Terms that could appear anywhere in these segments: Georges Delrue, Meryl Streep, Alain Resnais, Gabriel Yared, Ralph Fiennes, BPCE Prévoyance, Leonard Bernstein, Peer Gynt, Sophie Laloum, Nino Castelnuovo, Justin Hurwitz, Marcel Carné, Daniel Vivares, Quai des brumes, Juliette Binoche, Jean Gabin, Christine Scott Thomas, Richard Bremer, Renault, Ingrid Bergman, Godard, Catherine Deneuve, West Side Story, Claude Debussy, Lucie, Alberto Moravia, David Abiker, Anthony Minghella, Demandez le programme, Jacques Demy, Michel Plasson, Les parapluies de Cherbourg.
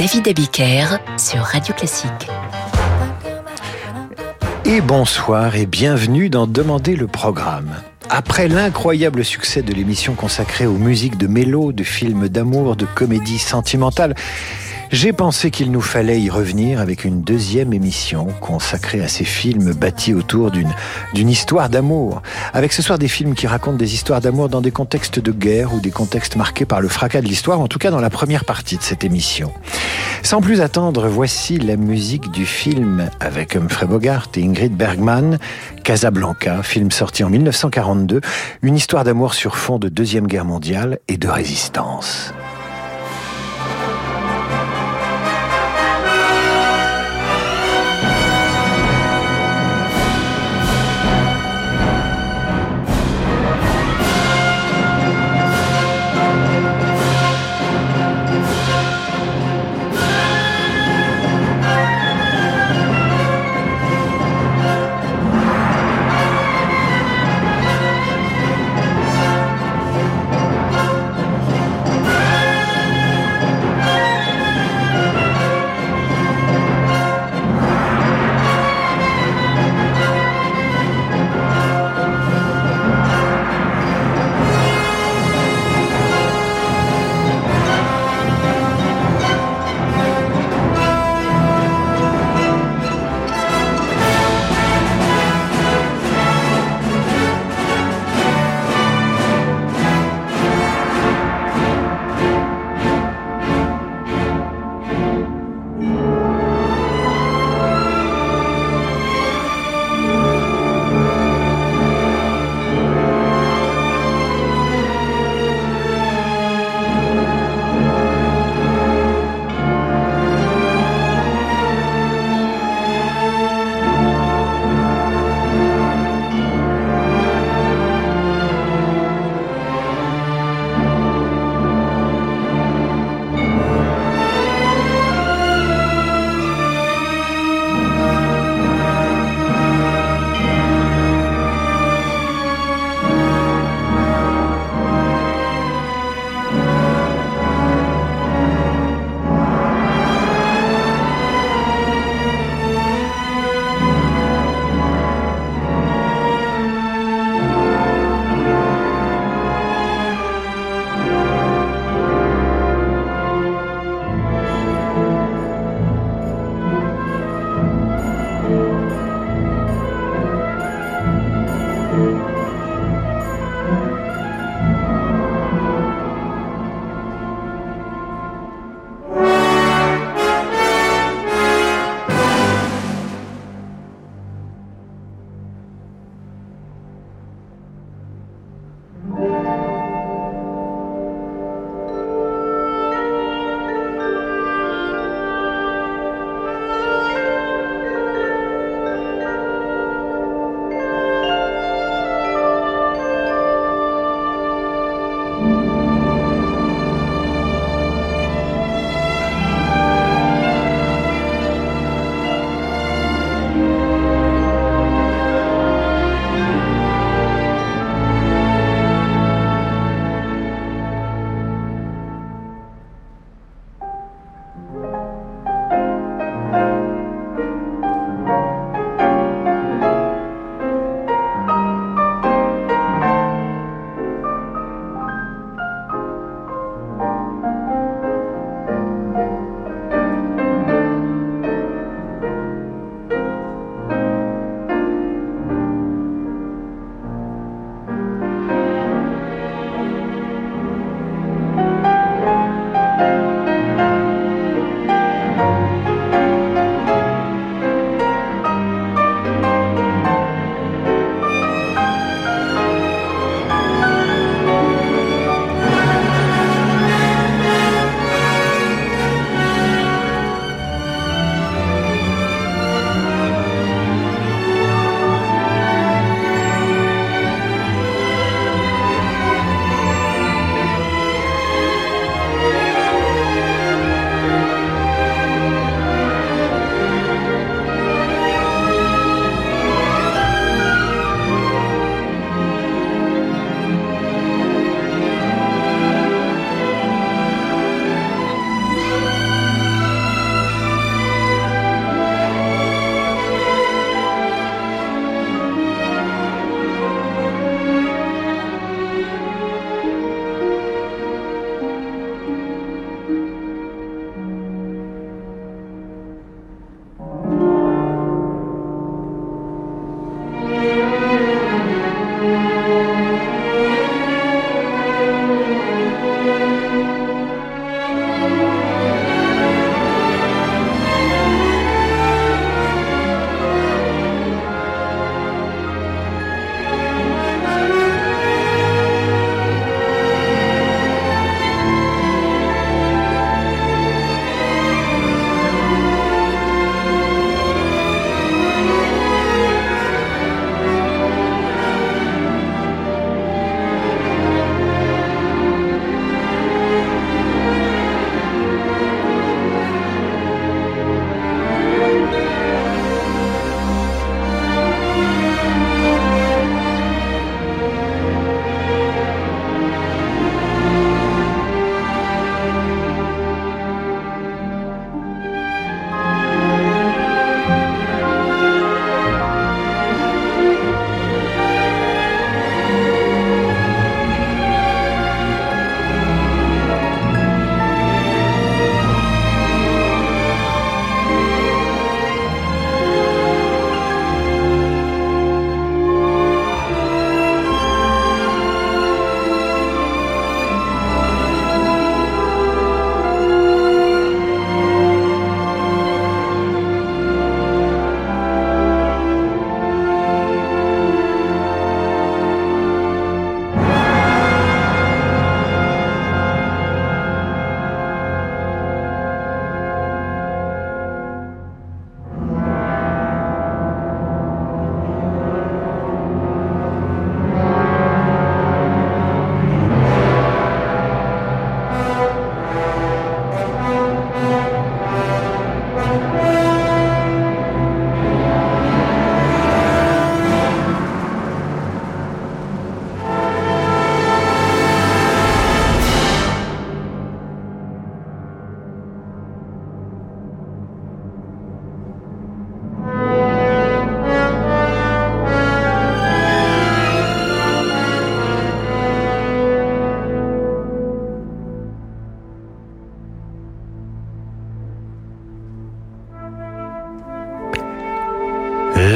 David Abiker sur Radio Classique. Et bonsoir et bienvenue dans Demandez le programme. Après l'incroyable succès de l'émission consacrée aux musiques de mélo, de films d'amour, de comédies sentimentales, j'ai pensé qu'il nous fallait y revenir avec une deuxième émission consacrée à ces films bâtis autour d'une histoire d'amour. Avec ce soir des films qui racontent des histoires d'amour dans des contextes de guerre ou des contextes marqués par le fracas de l'histoire, en tout cas dans la première partie de cette émission. Sans plus attendre, voici la musique du film avec Humphrey Bogart et Ingrid Bergman, Casablanca, film sorti en 1942, une histoire d'amour sur fond de Deuxième Guerre mondiale et de résistance.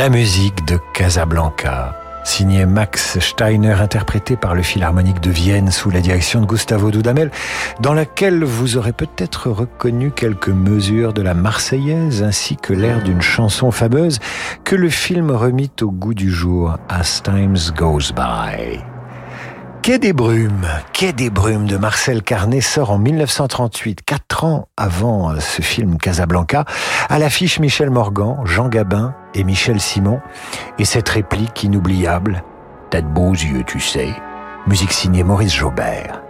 La musique de Casablanca, signé Max Steiner, interprété par le Philharmonique de Vienne sous la direction de Gustavo Dudamel, dans laquelle vous aurez peut-être reconnu quelques mesures de la Marseillaise ainsi que l'air d'une chanson fameuse que le film remit au goût du jour, As Time Goes By. Quai des brumes de Marcel Carné sort en 1938, 4 ans avant ce film Casablanca, à l'affiche Michel Morgan, Jean Gabin et Michel Simon, et cette réplique inoubliable, « T'as de beaux yeux, tu sais », musique signée Maurice Jaubert.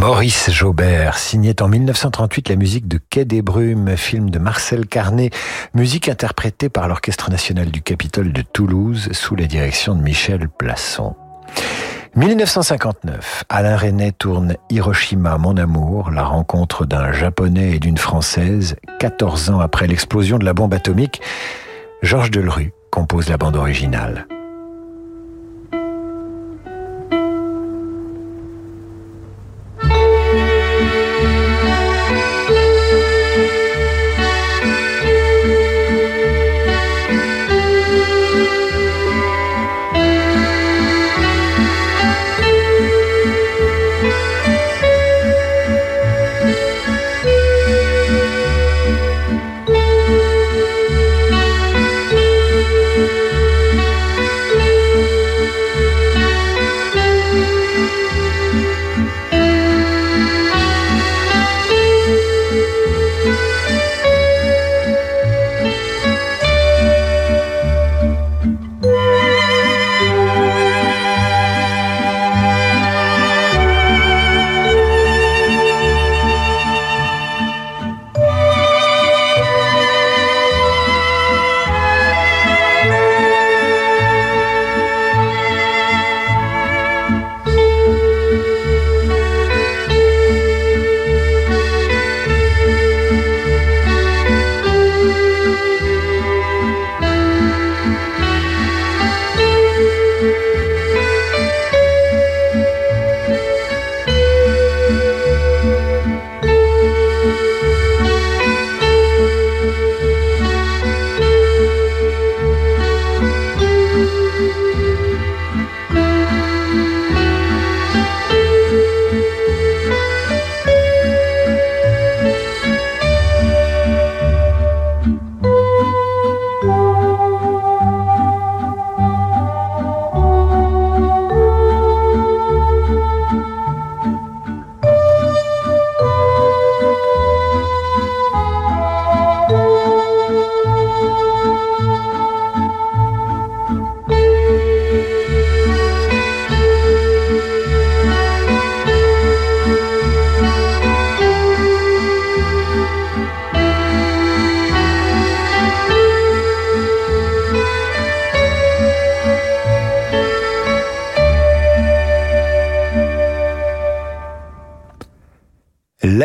Maurice Jaubert signait en 1938 la musique de Quai des brumes, film de Marcel Carné, musique interprétée par l'Orchestre national du Capitole de Toulouse sous la direction de Michel Plasson. 1959, Alain Resnais tourne Hiroshima, mon amour, la rencontre d'un Japonais et d'une Française. 14 ans après l'explosion de la bombe atomique, Georges Delrue compose la bande originale.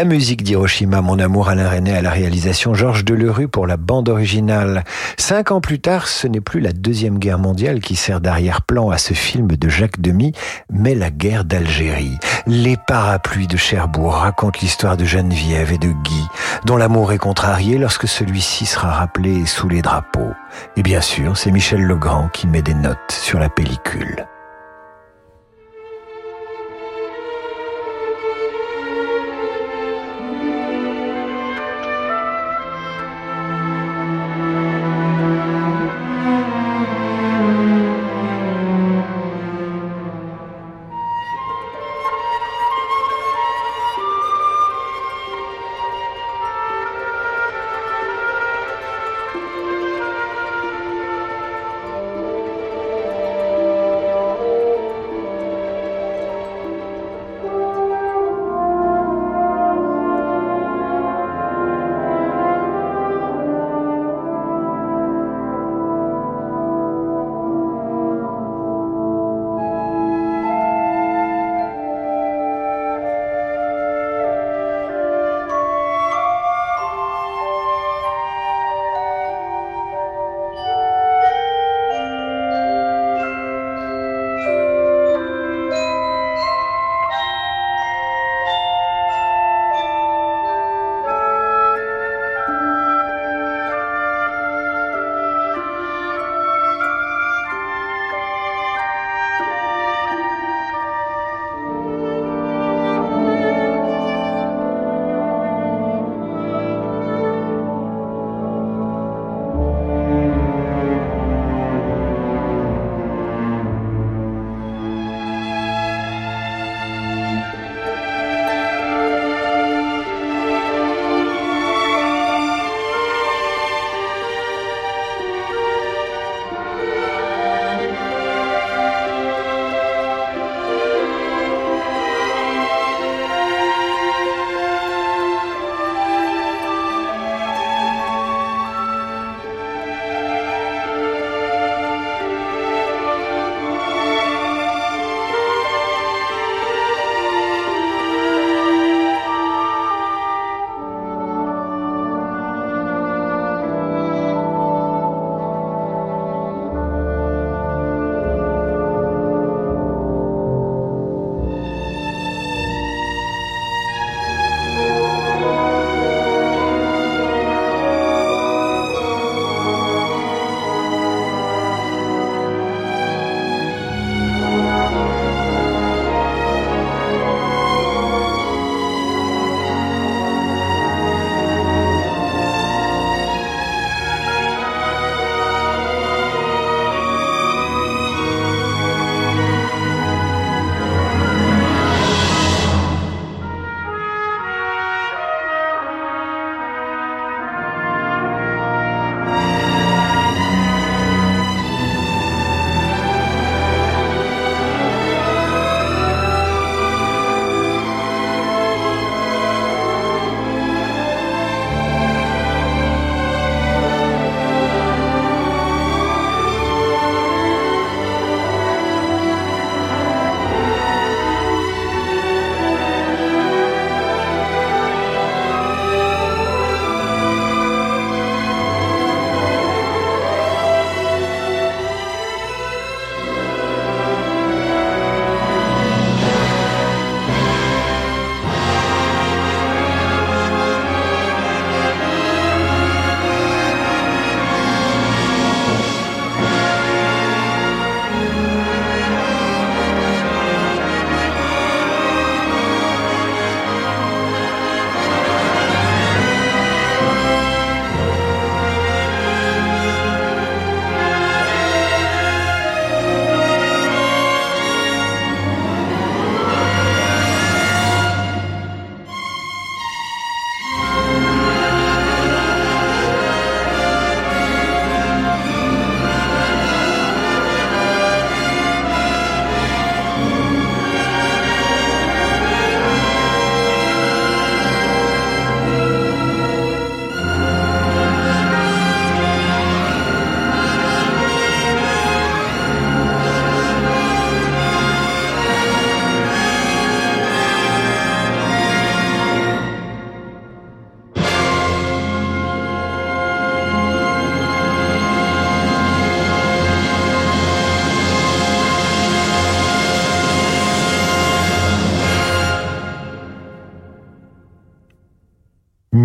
La musique d'Hiroshima, mon amour, Alain Resnais à la réalisation, Georges Delrue pour la bande originale. 5 ans plus tard, ce n'est plus la Deuxième Guerre mondiale qui sert d'arrière-plan à ce film de Jacques Demy, mais la guerre d'Algérie. Les parapluies de Cherbourg racontent l'histoire de Geneviève et de Guy, dont l'amour est contrarié lorsque celui-ci sera rappelé sous les drapeaux. Et bien sûr, c'est Michel Legrand qui met des notes sur la pellicule.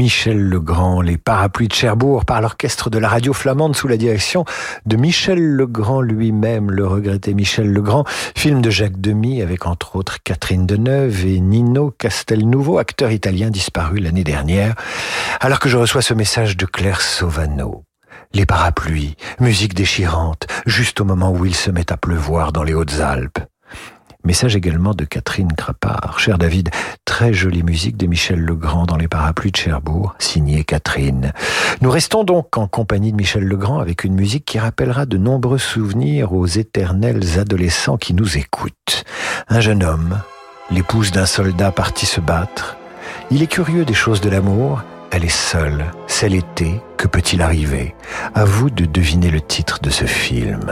Michel Legrand, Les parapluies de Cherbourg par l'orchestre de la radio flamande sous la direction de Michel Legrand lui-même, le regretté Michel Legrand, film de Jacques Demy avec entre autres Catherine Deneuve et Nino Castelnuovo, acteur italien disparu l'année dernière. Alors que je reçois ce message de Claire Sauvano. Les parapluies, musique déchirante, juste au moment où il se met à pleuvoir dans les Hautes-Alpes. Message également de Catherine Crappard. Cher David, très jolie musique de Michel Legrand dans Les parapluies de Cherbourg, signée Catherine. Nous restons donc en compagnie de Michel Legrand avec une musique qui rappellera de nombreux souvenirs aux éternels adolescents qui nous écoutent. Un jeune homme, l'épouse d'un soldat parti se battre. Il est curieux des choses de l'amour. Elle est seule, c'est l'été, que peut-il arriver? À vous de deviner le titre de ce film.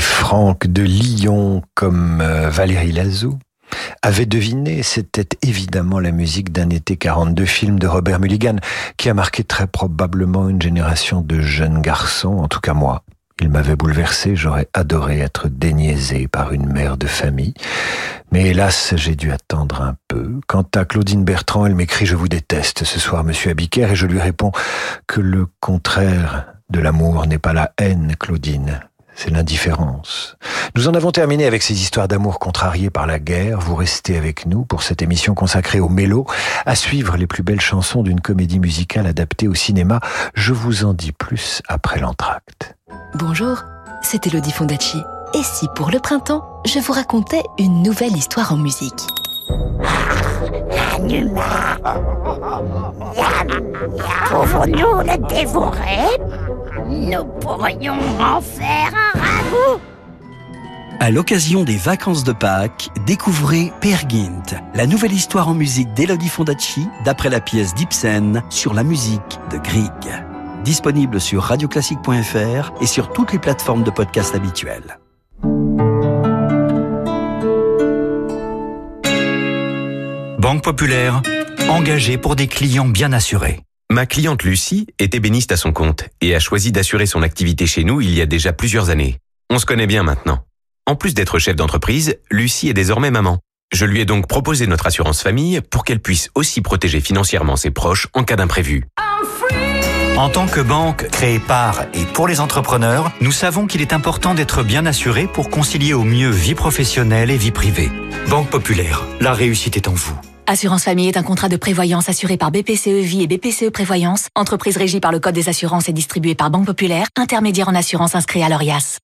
Franck de Lyon, comme Valérie Lazou, avait deviné, c'était évidemment la musique d'un été 42, film de Robert Mulligan, qui a marqué très probablement une génération de jeunes garçons, en tout cas moi. Il m'avait bouleversé, j'aurais adoré être déniaisé par une mère de famille. Mais hélas, j'ai dû attendre un peu. Quant à Claudine Bertrand, elle m'écrit « Je vous déteste ce soir, monsieur Abiker », et je lui réponds que le contraire de l'amour n'est pas la haine, Claudine. c'est l'indifférence. Nous en avons terminé avec ces histoires d'amour contrariées par la guerre. Vous restez avec nous pour cette émission consacrée au mélo, à suivre les plus belles chansons d'une comédie musicale adaptée au cinéma. Je vous en dis plus après l'entracte. Bonjour, c'est Elodie Fondacci. Et si pour le printemps, je vous racontais une nouvelle histoire en musique? L'animal, pouvons-nous le dévorer? Nous pourrions en faire un ragoût. À l'occasion des vacances de Pâques, découvrez Peer Gynt, la nouvelle histoire en musique d'Elodie Fondacci, d'après la pièce d'Ibsen sur la musique de Grieg. Disponible sur radioclassique.fr et sur toutes les plateformes de podcasts habituelles. Banque populaire, engagée pour des clients bien assurés. Ma cliente Lucie est ébéniste à son compte et a choisi d'assurer son activité chez nous il y a déjà plusieurs années. On se connaît bien maintenant. En plus d'être chef d'entreprise, Lucie est désormais maman. Je lui ai donc proposé notre assurance famille pour qu'elle puisse aussi protéger financièrement ses proches en cas d'imprévu. En tant que banque créée par et pour les entrepreneurs, nous savons qu'il est important d'être bien assuré pour concilier au mieux vie professionnelle et vie privée. Banque populaire, la réussite est en vous. Assurance Famille est un contrat de prévoyance assuré par BPCE Vie et BPCE Prévoyance, entreprise régie par le Code des assurances et distribuée par Banque populaire, intermédiaire en assurance inscrit à l'ORIAS.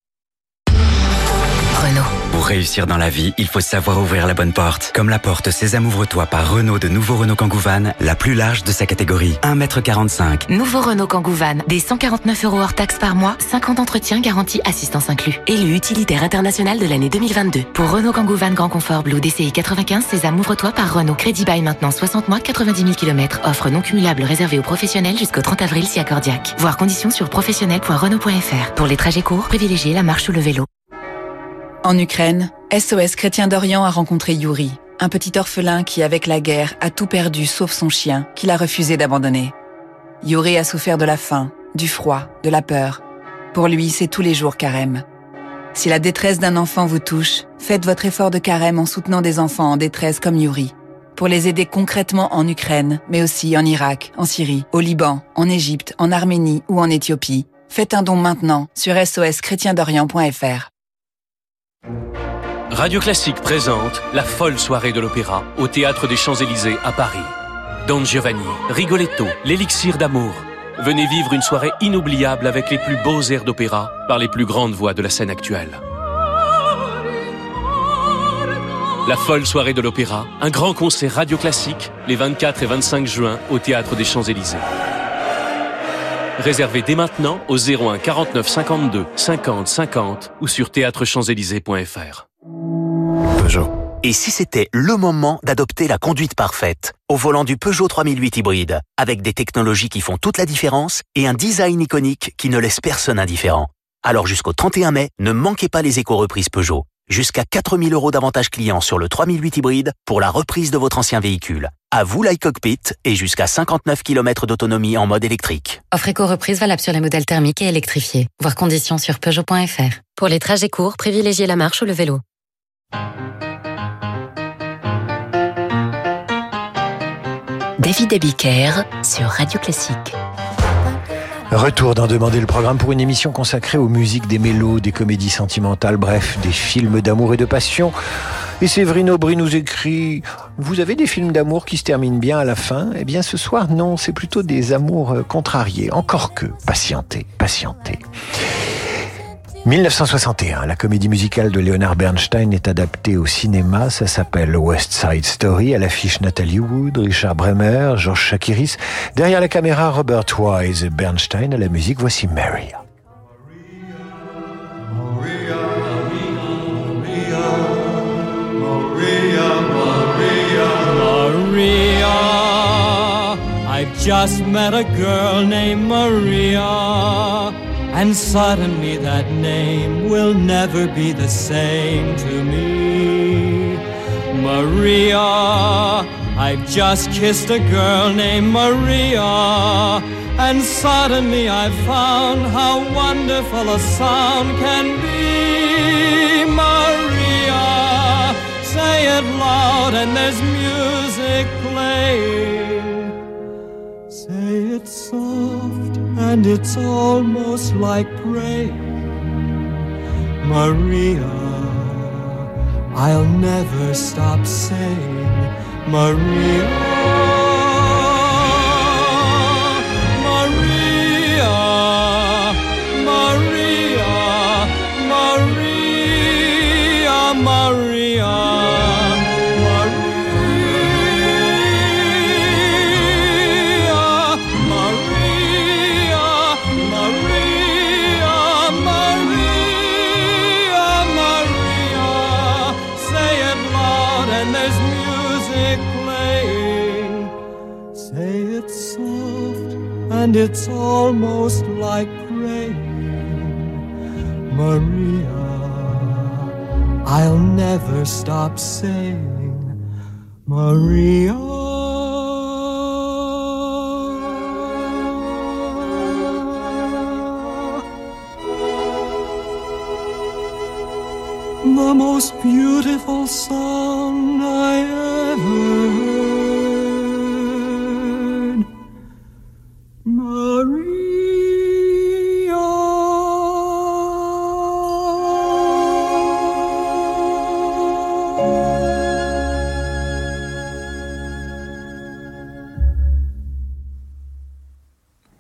Renault. Pour réussir dans la vie, il faut savoir ouvrir la bonne porte. Comme la porte Sésame ouvre-toi par Renault de nouveau Renault Kangoo Van, la plus large de sa catégorie. 1,45 m. Nouveau Renault Kangoo Van, des 149 € hors taxes par mois, 50 entretiens garantis, assistance inclus. Élu utilitaire international de l'année 2022. Pour Renault Kangoo Van Grand Confort Blue DCI 95, Sésame ouvre-toi par Renault. Crédit bail maintenant 60 mois, 90 000 km. Offre non cumulable réservée aux professionnels jusqu'au 30 avril si accordiaque. Voir conditions sur professionnel.renault.fr. Pour les trajets courts, privilégiez la marche ou le vélo. En Ukraine, SOS Chrétien d'Orient a rencontré Yuri, un petit orphelin qui, avec la guerre, a tout perdu sauf son chien, qu'il a refusé d'abandonner. Yuri a souffert de la faim, du froid, de la peur. Pour lui, c'est tous les jours carême. Si la détresse d'un enfant vous touche, faites votre effort de carême en soutenant des enfants en détresse comme Yuri, pour les aider concrètement en Ukraine, mais aussi en Irak, en Syrie, au Liban, en Égypte, en Arménie ou en Éthiopie. Faites un don maintenant sur soschrétiendorient.fr. Radio Classique présente la folle soirée de l'opéra au Théâtre des Champs-Élysées à Paris. Don Giovanni, Rigoletto, l'élixir d'amour. Venez vivre une soirée inoubliable avec les plus beaux airs d'opéra par les plus grandes voix de la scène actuelle. La folle soirée de l'opéra, un grand concert Radio Classique les 24 et 25 juin au Théâtre des Champs-Élysées. Réservez dès maintenant au 01 49 52 50 50 ou sur théâtrechamps-élysées.fr. Peugeot. Et si c'était le moment d'adopter la conduite parfaite au volant du Peugeot 3008 hybride, avec des technologies qui font toute la différence et un design iconique qui ne laisse personne indifférent. Alors jusqu'au 31 mai, ne manquez pas les éco-reprises Peugeot. Jusqu'à 4 000 € d'avantage client sur le 3008 hybride pour la reprise de votre ancien véhicule. À vous l'iCockpit et jusqu'à 59 km d'autonomie en mode électrique. Offre éco-reprise valable sur les modèles thermiques et électrifiés. Voir conditions sur Peugeot.fr. Pour les trajets courts, privilégiez la marche ou le vélo. David Abiker sur Radio Classique. Retour d'en demander le programme pour une émission consacrée aux musiques des mélos, des comédies sentimentales, bref, des films d'amour et de passion. Et Séverine Aubry nous écrit « Vous avez des films d'amour qui se terminent bien à la fin ? Eh bien ce soir, non, c'est plutôt des amours contrariés. Encore que, patientez, patientez. » 1961, la comédie musicale de Leonard Bernstein est adaptée au cinéma. Ça s'appelle West Side Story. Elle affiche Natalie Wood, Richard Bremer, Georges Chakiris. Derrière la caméra, Robert Wise. Bernstein à la musique, voici Maria. Maria, I've just met a girl named Maria. And suddenly that name will never be the same to me. Maria, I've just kissed a girl named Maria. And suddenly I've found how wonderful a sound can be. Maria, say it loud and there's music playing. Say it soft. And it's almost like praying. Maria. I'll never stop saying Maria, Maria, Maria, Maria, Maria, Maria, Maria, Maria, Maria, Maria. Say it loud and there's music playing. Say it soft and it's almost like praying. Maria, I'll never stop saying Maria. The most beautiful song I ever heard, Maria.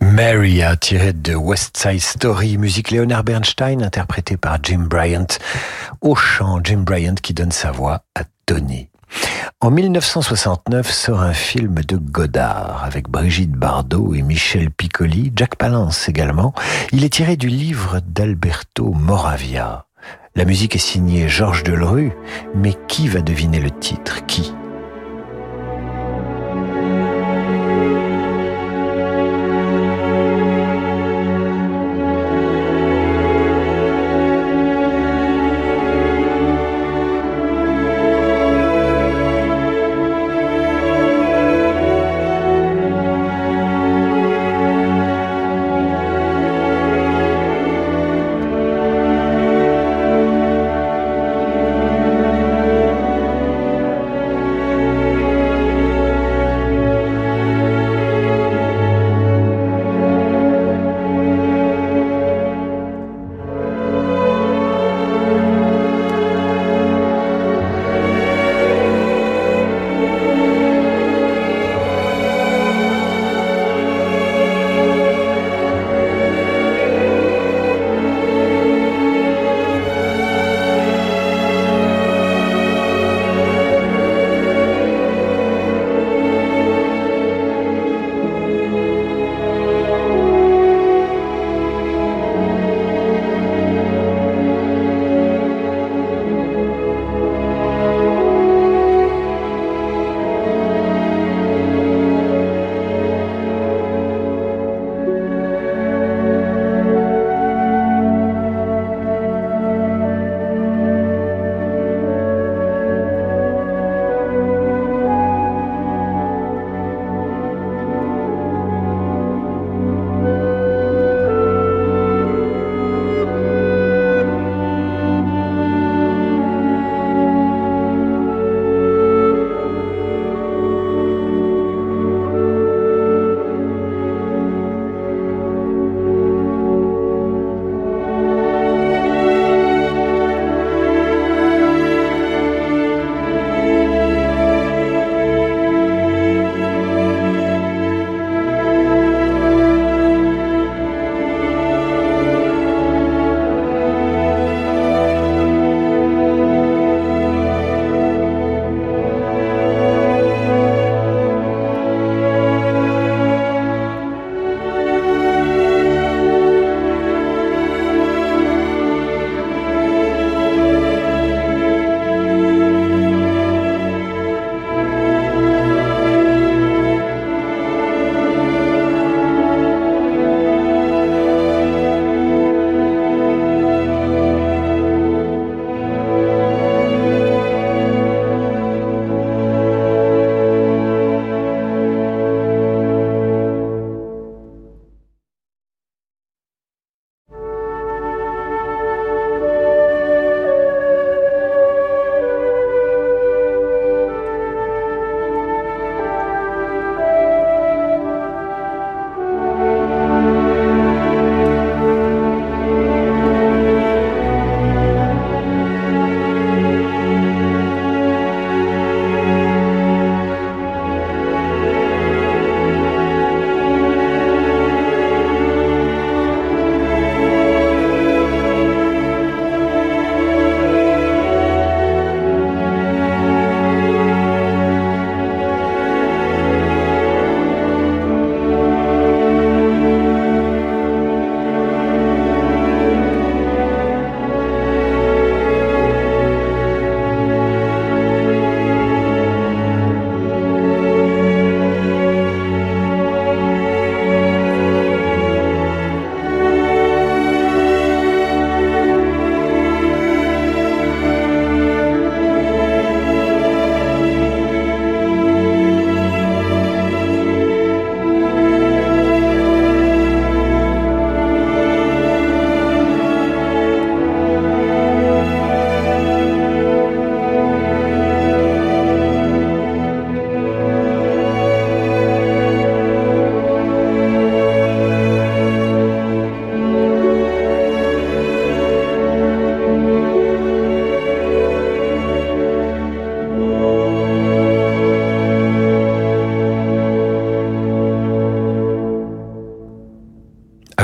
Maria, tirée de West Side Story, musique Leonard Bernstein, interprétée par Jim Bryant. Au chant, Jim Bryant qui donne sa voix à Tony. En 1969 sort un film de Godard avec Brigitte Bardot et Michel Piccoli, Jack Palance également. Il est tiré du livre d'Alberto Moravia. La musique est signée Georges Delrue, mais qui va deviner le titre ? Qui ?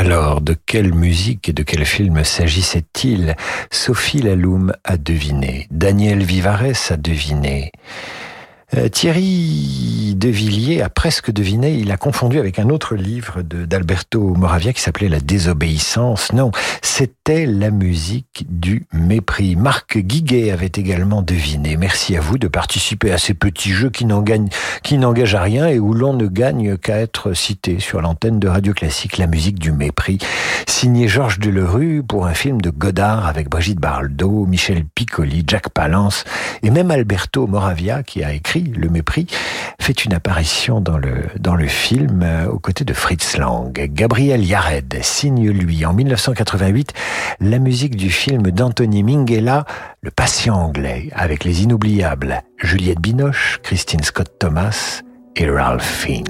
Alors, de quelle musique et de quel film s'agissait-il? Sophie Laloum a deviné. Daniel Vivares a deviné. Thierry de Villiers a presque deviné, il a confondu avec un autre livre d'Alberto Moravia qui s'appelait « La désobéissance ». Non, c'était la musique du mépris. Marc Guiguet avait également deviné. Merci à vous de participer à ces petits jeux qui n'engagent à rien et où l'on ne gagne qu'à être cité sur l'antenne de Radio Classique. La musique du mépris, signé Georges Delrue pour un film de Godard avec Brigitte Bardot, Michel Piccoli, Jack Palance et même Alberto Moravia qui a écrit Le mépris, fait une apparition dans le film aux côtés de Fritz Lang. Gabriel Yared signe lui en 1988 la musique du film d'Anthony Minghella, Le patient anglais, avec les inoubliables Juliette Binoche, Christine Scott Thomas et Ralph Fiennes.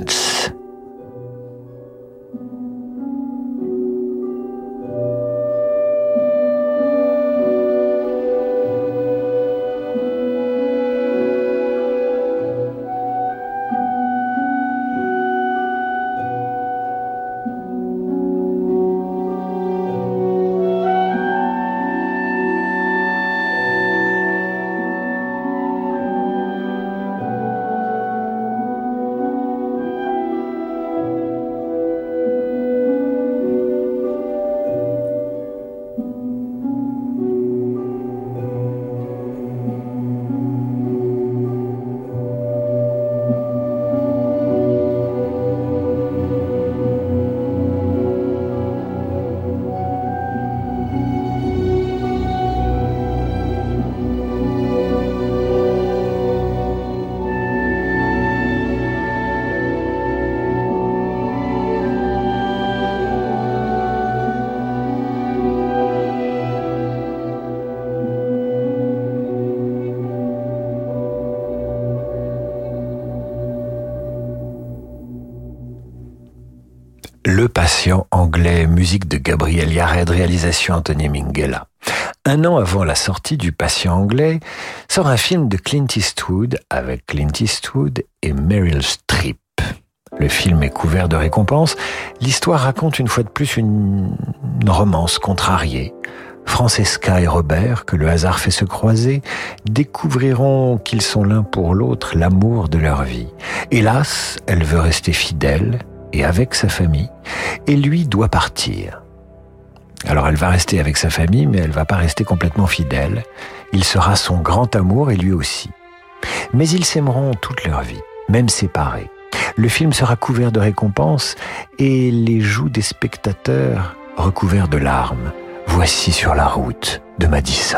Le patient anglais, musique de Gabriel Yared, réalisation Anthony Minghella. Un an avant la sortie du patient anglais, sort un film de Clint Eastwood avec Clint Eastwood et Meryl Streep. Le film est couvert de récompenses. L'histoire raconte une fois de plus une romance contrariée. Francesca et Robert, que le hasard fait se croiser, découvriront qu'ils sont l'un pour l'autre l'amour de leur vie. Hélas, elle veut rester fidèle et avec sa famille, et lui doit partir. Alors elle va rester avec sa famille, mais elle va pas rester complètement fidèle. Il sera son grand amour, et lui aussi. Mais ils s'aimeront toute leur vie, même séparés. Le film sera couvert de récompenses, et les joues des spectateurs recouverts de larmes. Voici Sur la route de Madison.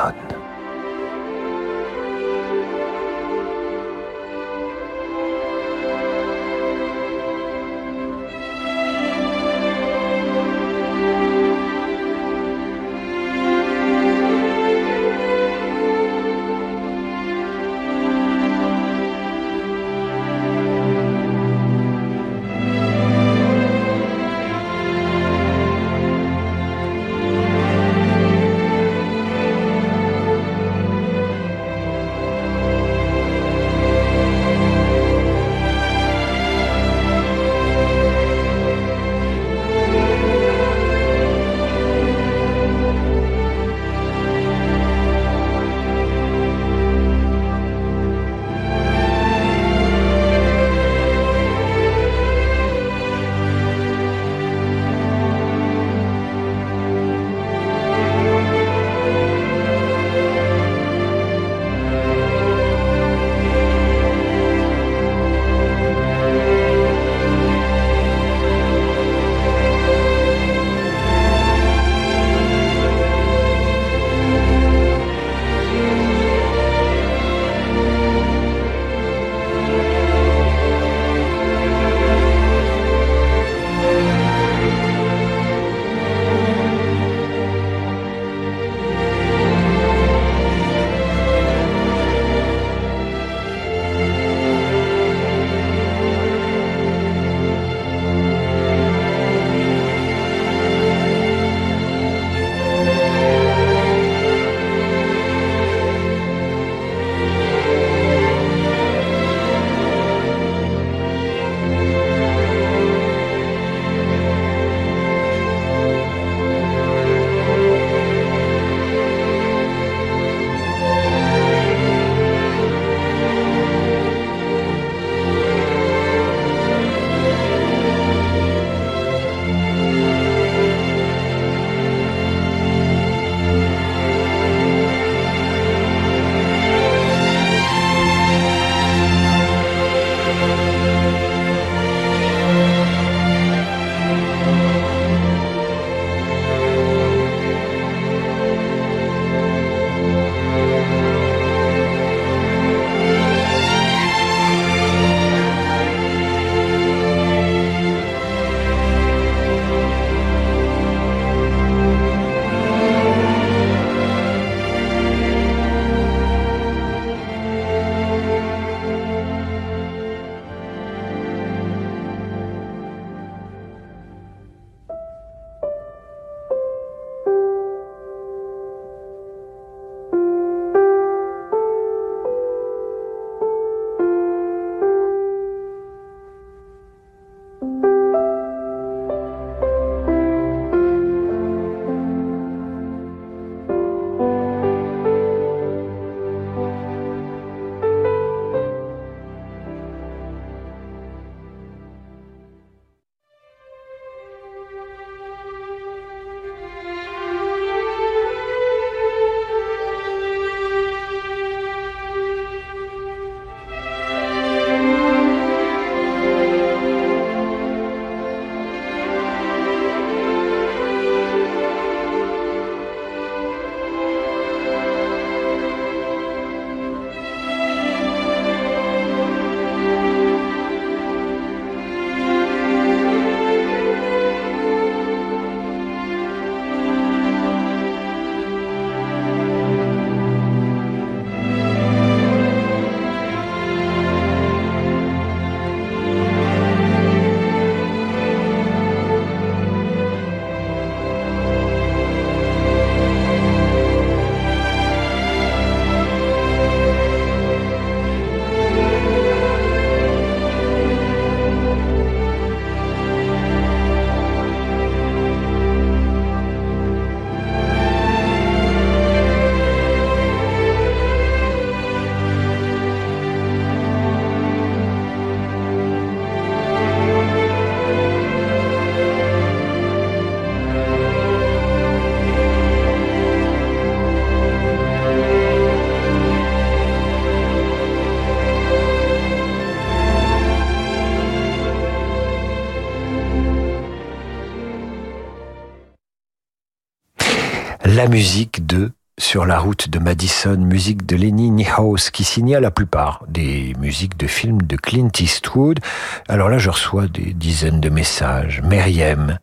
La musique de Sur la route de Madison, musique de Lenny Niehaus, qui signa la plupart des musiques de films de Clint Eastwood. Alors là, je reçois des dizaines de messages. Meriem,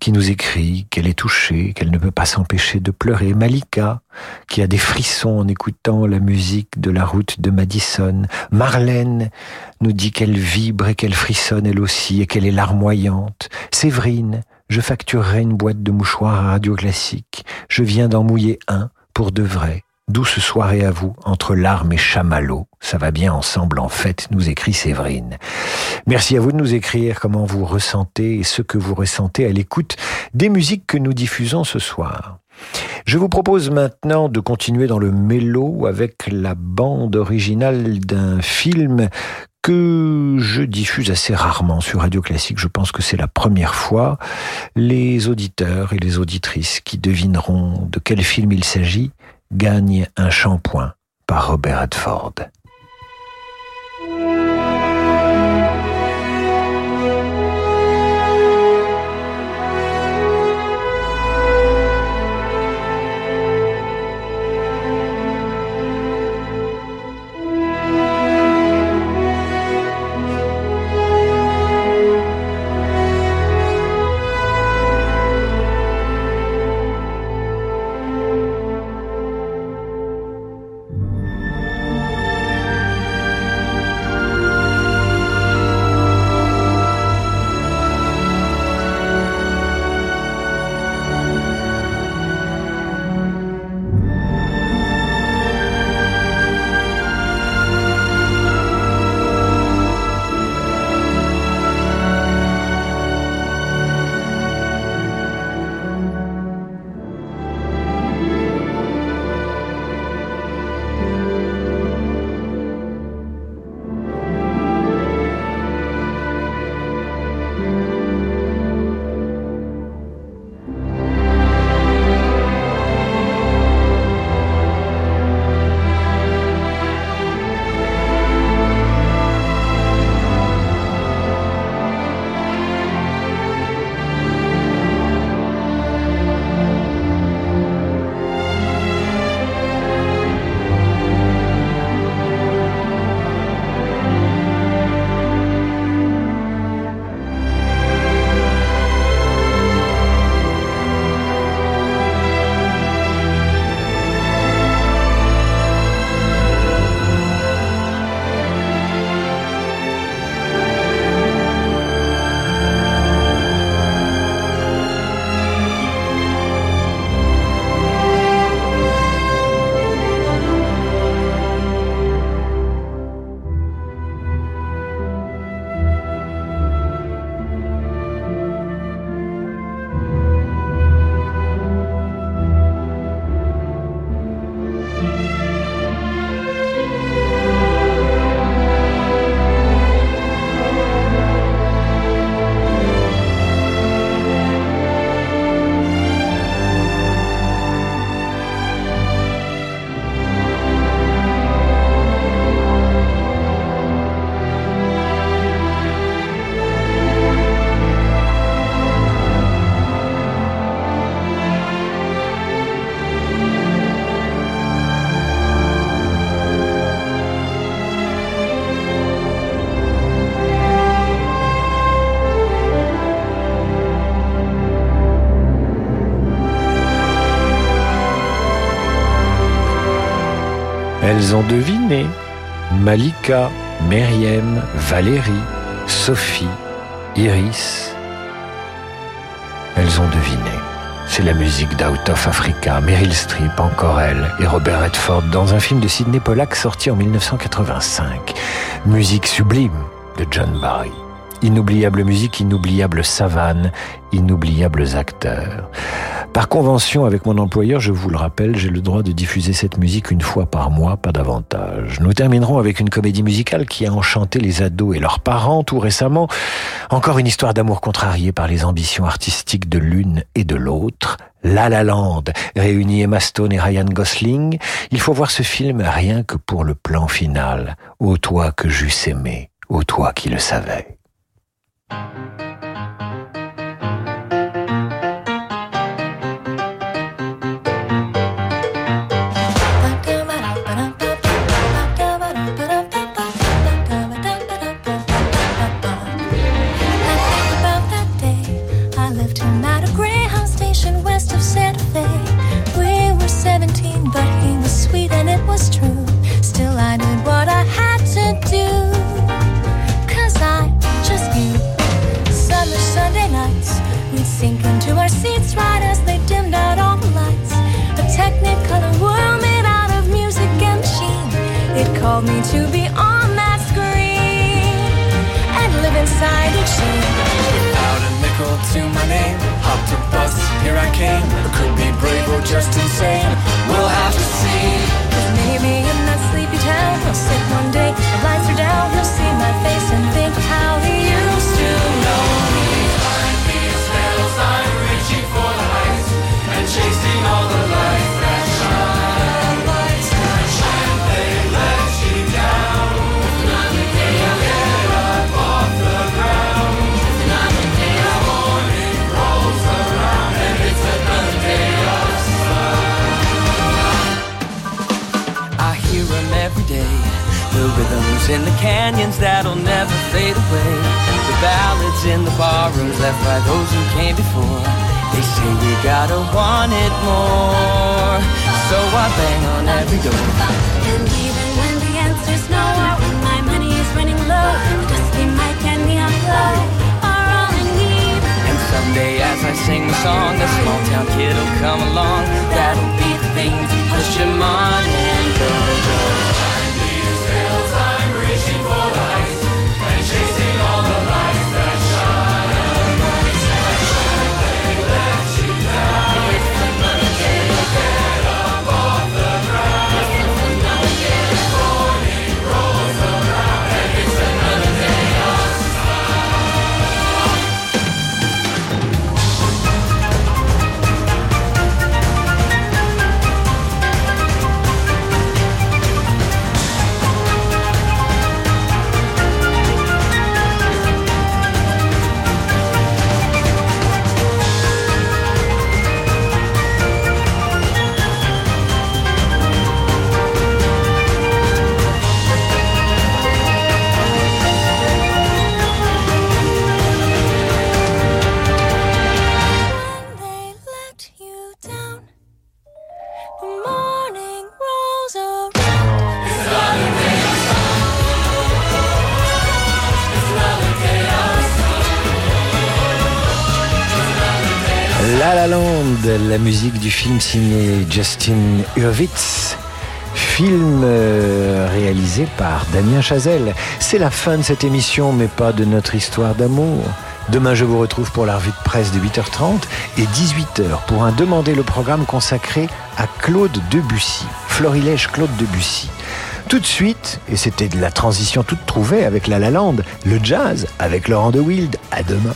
qui nous écrit qu'elle est touchée, qu'elle ne peut pas s'empêcher de pleurer. Malika, qui a des frissons en écoutant la musique de la route de Madison. Marlène nous dit qu'elle vibre et qu'elle frissonne elle aussi et qu'elle est larmoyante. Séverine, je facturerai une boîte de mouchoirs à Radio Classique. Je viens d'en mouiller un. Pour de vrai, douce soirée à vous, entre larmes et chamallows. Ça va bien ensemble en fait, nous écrit Séverine. Merci à vous de nous écrire comment vous ressentez et ce que vous ressentez à l'écoute des musiques que nous diffusons ce soir. Je vous propose maintenant de continuer dans le mélo avec la bande originale d'un film que je diffuse assez rarement sur Radio Classique. Je pense que c'est la première fois. Les auditeurs et les auditrices qui devineront de quel film il s'agit gagnent un shampoing par Robert Redford. Elles ont deviné Malika, Meriem, Valérie, Sophie, Iris. Elles ont deviné. C'est la musique d'Out of Africa, Meryl Streep, encore elle, et Robert Redford dans un film de Sidney Pollack sorti en 1985. Musique sublime de John Barry. Inoubliable musique, inoubliable savane, inoubliables acteurs. Par convention avec mon employeur, je vous le rappelle, j'ai le droit de diffuser cette musique une fois par mois, pas davantage. Nous terminerons avec une comédie musicale qui a enchanté les ados et leurs parents tout récemment. Encore une histoire d'amour contrariée par les ambitions artistiques de l'une et de l'autre. La La Land réunit Emma Stone et Ryan Gosling. Il faut voir ce film rien que pour le plan final. Ô toi que j'eusse aimé, ô toi qui le savais. sink into our seats right as they dimmed out all the lights. A technicolor world made out of music and machine. It called me to be on that screen and live inside each scene. Without a nickel to my name, hopped a bus, here I came. I could be brave or just insane, we'll have to see. Maybe in that sleepy town I'll sit one day, the lights are down, you'll see my face and think how he used to know me. Find me a spells, I'm reaching for the heights and chasing all the lights that shine. Lights that shine, they let you down. Another day I'll get up off the ground. Another day the morning rolls around and it's another day of sun. I hear them every day, the rhythms in the canyons that'll never fade away. The ballads in the barrooms left by those who came before. They say we gotta want it more, so I bang on every door. And even when the answer's no, or when my money is running low, the dusty mic and neon glow are all I need. And someday as I sing the song, a small town kid'll come along. That'll be the thing to push him on and go. La musique du film signé Justin Hurwitz, film réalisé par Damien Chazelle. C'est la fin de cette émission, mais pas de notre histoire d'amour. Demain, je vous retrouve pour la revue de presse de 8h30 et 18h pour un Demander le programme consacré à Claude Debussy, Florilège Claude Debussy. Tout de suite, et c'était de la transition toute trouvée avec La La Land, le jazz avec Laurent de Wild. À demain.